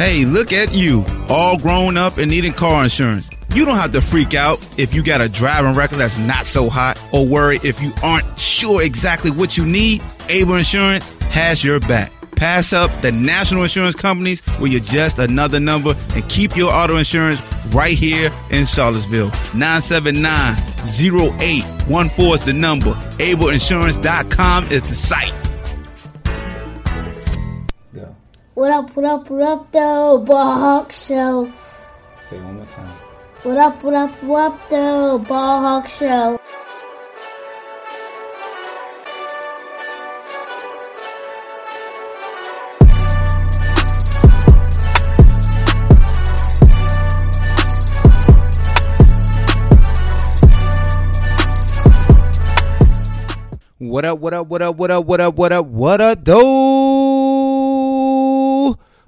Hey, look at you, all grown up and needing car insurance. You don't have to freak out if you got a driving record that's not so hot or worry if you aren't sure exactly what you need. Able Insurance has your back. Pass up the national insurance companies where you're just another number and keep your auto insurance right here in Charlottesville. 979-0814 is the number. AbleInsurance.com is the site. What up, though, Ball Hawk Show. Say it one more time. What up, though, Ball Hawk Show. What up, though?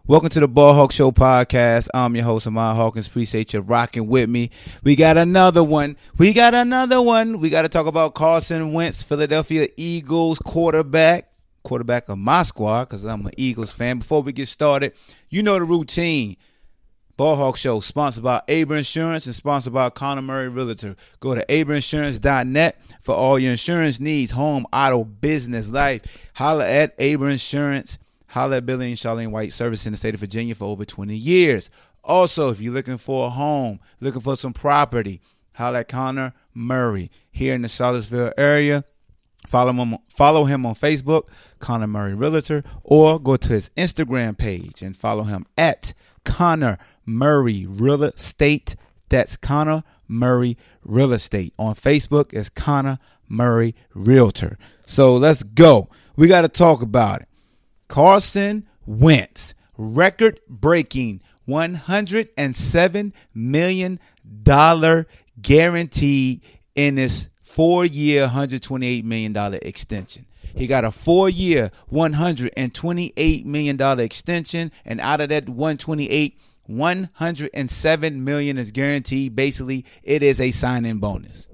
Welcome to the Ball Hawk Show podcast. I'm your host, Ahmad Hawkins. Appreciate you rocking with me. We got another one. We got to talk about Carson Wentz, Philadelphia Eagles quarterback of my squad, because I'm an Eagles fan. Before we get started, you know the routine. Ball Hawk Show, sponsored by Able Insurance and sponsored by Conor Murray Realtor. Go to ableinsurance.net for all your insurance needs, home, auto, business, life. Holla at Able Insurance. Holla at Billy and Charlene White, service in the state of Virginia for over 20 years. Also, if you're looking for a home, looking for some property, holla at Conor Murray here in the Charlottesville area. Follow him on Facebook, Conor Murray Realtor, or go to his Instagram page and follow him at Conor Murray Real Estate. That's Conor Murray Real Estate. On Facebook is Conor Murray Realtor. So let's go. We got to talk about it. Carson Wentz, record-breaking $107 million guaranteed in his four-year $128 million extension. He got a four-year $128 million extension, and out of that $128 million, $107 million is guaranteed. Basically, it is a sign-in bonus.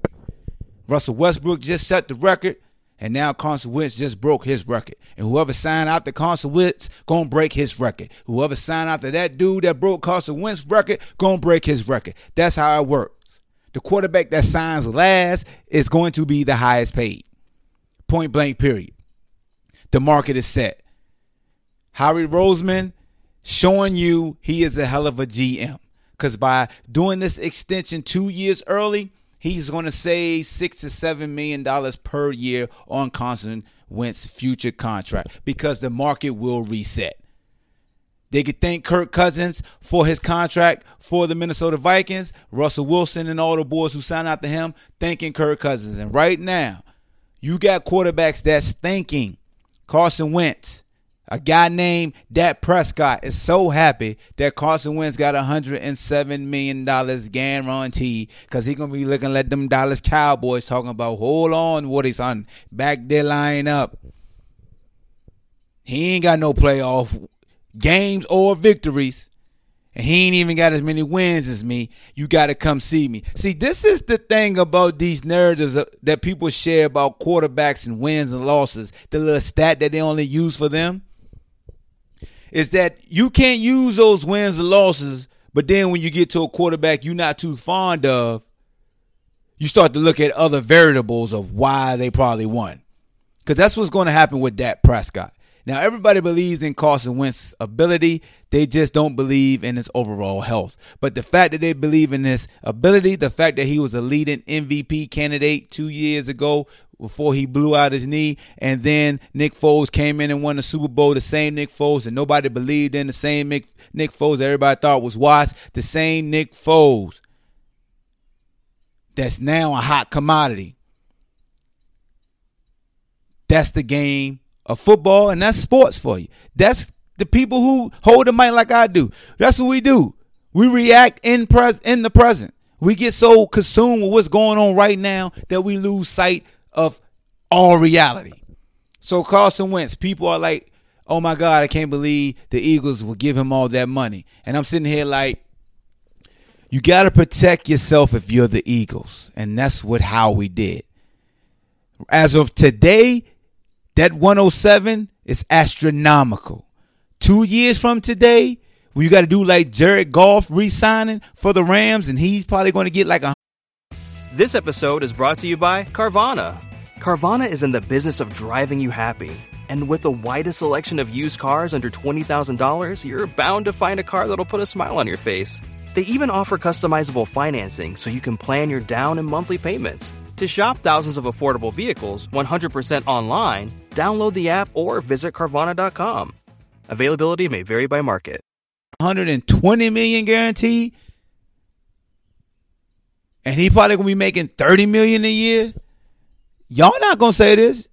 Russell Westbrook just set the record, and now Carson Wentz just broke his record. And whoever signed out to Carson Wentz gonna break his record. Whoever signed out to that dude that broke Carson Wentz's record gonna break his record. That's how it works. The quarterback that signs last is going to be the highest paid. Point blank, period. The market is set. Harry Roseman showing you he is a hell of a GM, because by doing this extension 2 years early, he's going to save $6 to $7 million per year on Carson Wentz's future contract, because the market will reset. They could thank Kirk Cousins for his contract for the Minnesota Vikings, Russell Wilson and all the boys who signed out to him, thanking Kirk Cousins. And right now, you got quarterbacks that's thanking Carson Wentz. A guy named Dak Prescott is so happy that Carson Wentz got $107 million guaranteed, because he's going to be looking like them Dallas Cowboys talking about, hold on, what is on back there line up. He ain't got no playoff games or victories, and he ain't even got as many wins as me. You got to come see me. See, this is the thing about these narratives that people share about quarterbacks and wins and losses, the little stat that they only use for them. Is that you can't use those wins and losses, but then when you get to a quarterback you're not too fond of, you start to look at other variables of why they probably won. Because that's what's going to happen with Dak Prescott. Now, everybody believes in Carson Wentz's ability. They just don't believe in his overall health. But the fact that they believe in his ability, the fact that he was a leading MVP candidate 2 years ago, before he blew out his knee, and then Nick Foles came in and won the Super Bowl, the same Nick Foles, and nobody believed in the same Nick Foles that everybody thought was washed, the same Nick Foles that's now a hot commodity. That's the game of football, and that's sports for you. That's the people who hold the mic like I do. That's what we do. We react in the present. We get so consumed with what's going on right now that we lose sight of all reality. So Carson Wentz, people are like, oh my God, I can't believe the Eagles will give him all that money. And I'm sitting here like, you got to protect yourself if you're the Eagles. And that's what Howie did. As of today, that 107 is astronomical. 2 years from today, Well, you got to do like Jared Goff re-signing for the Rams, and he's probably going to get like a... This episode is brought to you by Carvana. Carvana is in the business of driving you happy. And with the widest selection of used cars under $20,000, you're bound to find a car that'll put a smile on your face. They even offer customizable financing so you can plan your down and monthly payments. To shop thousands of affordable vehicles 100% online, download the app or visit Carvana.com. Availability may vary by market. $120 million guaranteed. And he probably going to be making $30 million a year. Y'all not going to say this.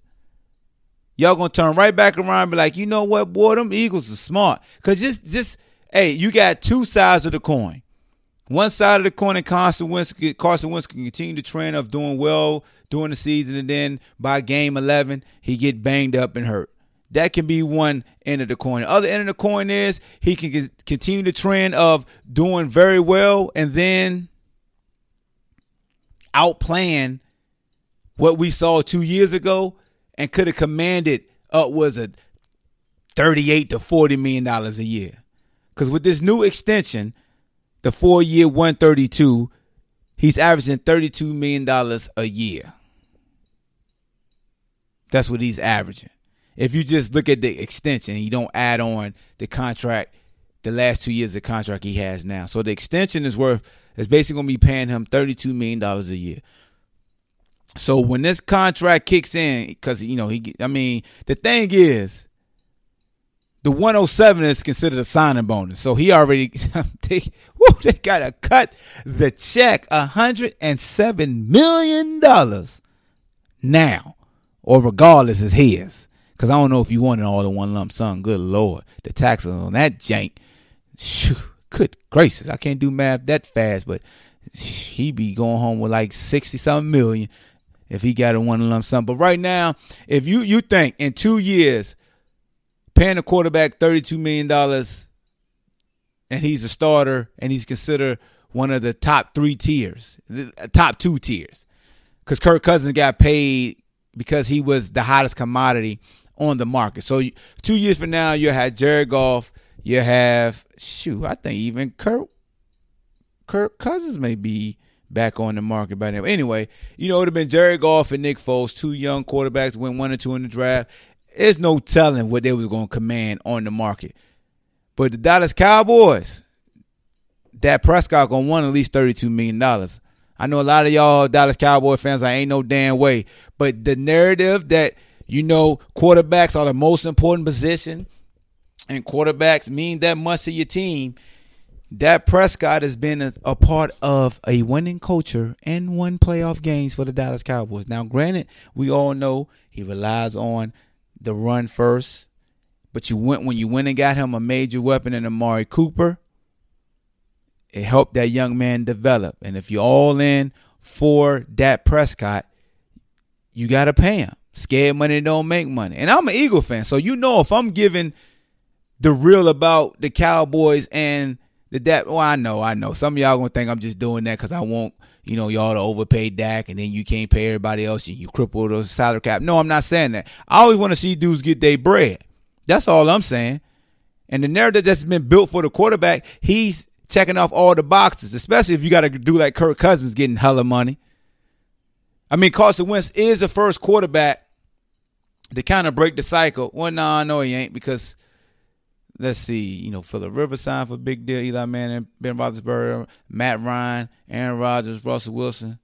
Y'all going to turn right back around and be like, you know what, boy, them Eagles are smart. Because just hey, you got two sides of the coin. One side of the coin, and Carson Wentz can continue the trend of doing well during the season, and then by game 11, he get banged up and hurt. That can be one end of the coin. The other end of the coin is he can continue the trend of doing very well and then outplaying what we saw 2 years ago and could have commanded upwards of $38 to $40 million a year. Because with this new extension, the 4-year 132, he's averaging $32 million a year. That's what he's averaging. If you just look at the extension, you don't add on the contract, the last 2 years of the contract he has now. So the extension is basically going to be paying him $32 million a year. So when this contract kicks in, because, you know, the thing is, the 107 is considered a signing bonus. So he already, they got to cut the check $107 million now, or regardless, is his. Because I don't know if you want it all in one lump sum. Good Lord. The taxes on that jank. Shoo, good gracious. I can't do math that fast, but he be going home with like 60-something million if he got it in one lump sum. But right now, if you think in 2 years, paying a quarterback $32 million, and he's a starter, and he's considered one of the top two tiers. Because Kirk Cousins got paid because he was the hottest commodity on the market. So 2 years from now, you have Jared Goff, you have, I think even Kirk Cousins may be back on the market by now. Anyway, it would have been Jared Goff and Nick Foles, two young quarterbacks, went 1 and 2 in the draft. There's no telling what they was going to command on the market. But the Dallas Cowboys, Dak Prescott going to want at least $32 million. I know a lot of y'all Dallas Cowboy fans, I ain't no damn way. But the narrative that, quarterbacks are the most important position and quarterbacks mean that much to your team, Dak Prescott has been a part of a winning culture and won playoff games for the Dallas Cowboys. Now, granted, we all know he relies on the run first, but when you went and got him a major weapon in Amari Cooper, it helped that young man develop. And if you're all in for Dak Prescott, you got to pay him. Scared money don't make money. And I'm an Eagle fan, so if I'm giving the real about the Cowboys and the Dak, well, I know. Some of y'all going to think I'm just doing that because I want, y'all to overpay Dak and then you can't pay everybody else and you cripple the salary cap. No, I'm not saying that. I always want to see dudes get their bread. That's all I'm saying. And the narrative that's been built for the quarterback, he's checking off all the boxes, especially if you got to do like Kirk Cousins getting hella money. Carson Wentz is the first quarterback to kind of break the cycle. Well, no, he ain't, because let's see, Phillip Rivers signed for a big deal. Eli Manning, Ben Roethlisberger, Matt Ryan, Aaron Rodgers, Russell Wilson.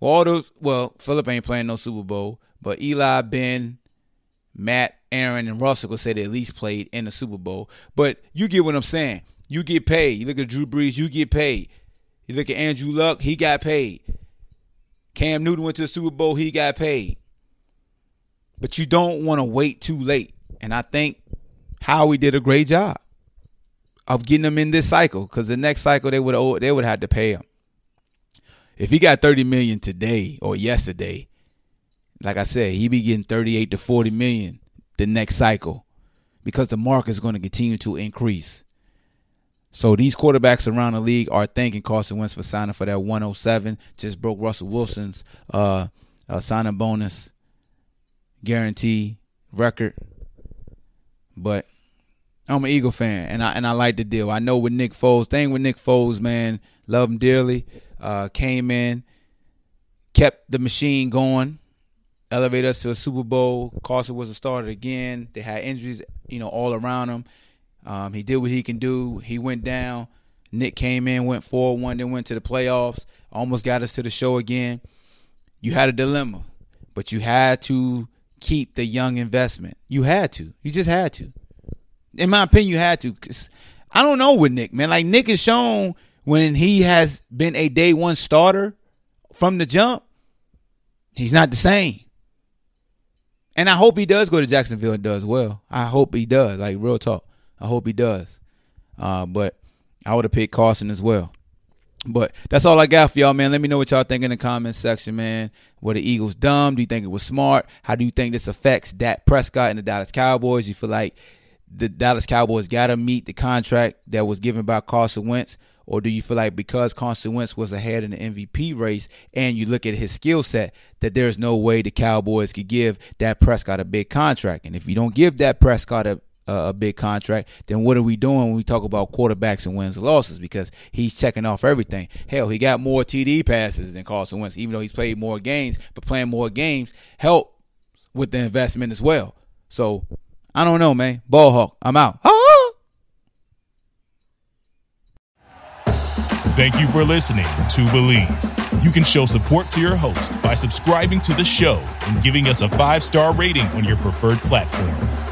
Well, Phillip ain't playing no Super Bowl, but Eli, Ben, Matt, Aaron, and Russell will say they at least played in the Super Bowl. But you get what I'm saying. You get paid. You look at Drew Brees, you get paid. You look at Andrew Luck, he got paid. Cam Newton went to the Super Bowl, he got paid. But you don't want to wait too late. And I think Howie did a great job of getting them in this cycle, because the next cycle they would have to pay him. If he got $30 million today or yesterday, like I said, he'd be getting $38 to $40 million the next cycle, because the market is going to continue to increase. So these quarterbacks around the league are thanking Carson Wentz for signing for that 107. Just broke Russell Wilson's signing bonus guarantee record. But I'm an Eagle fan, and I like the deal. I know with Nick Foles, man, love him dearly. Came in, kept the machine going, elevated us to a Super Bowl. Carson was a starter again. They had injuries, you know, all around him. He did what he can do. He went down. Nick came in, went 4-1, then went to the playoffs, almost got us to the show again. You had a dilemma, but you had to keep the young investment. You had to. You just had to. In my opinion, you had to. 'Cause I don't know with Nick, man. Like, Nick has shown when he has been a day one starter from the jump, he's not the same. And I hope he does go to Jacksonville and does well. I hope he does. Like, real talk. I hope he does. But I would have picked Carson as well. But that's all I got for y'all, man. Let me know what y'all think in the comments section, man. Were the Eagles dumb? Do you think it was smart? How do you think this affects Dak Prescott and the Dallas Cowboys? You feel like the Dallas Cowboys got to meet the contract that was given by Carson Wentz? Or do you feel like because Carson Wentz was ahead in the MVP race and you look at his skill set, that there's no way the Cowboys could give Dak Prescott a big contract? And if you don't give Dak Prescott a big contract, then what are we doing when we talk about quarterbacks and wins and losses? Because he's checking off everything. Hell, he got more TD passes than Carson Wentz, even though he's played more games. But playing more games helps with the investment as well. So I don't know, man. Ball Hawk, I'm out. Thank you for listening to Believe. You can show support to your host by subscribing to the show and giving us a 5-star rating on your preferred platform.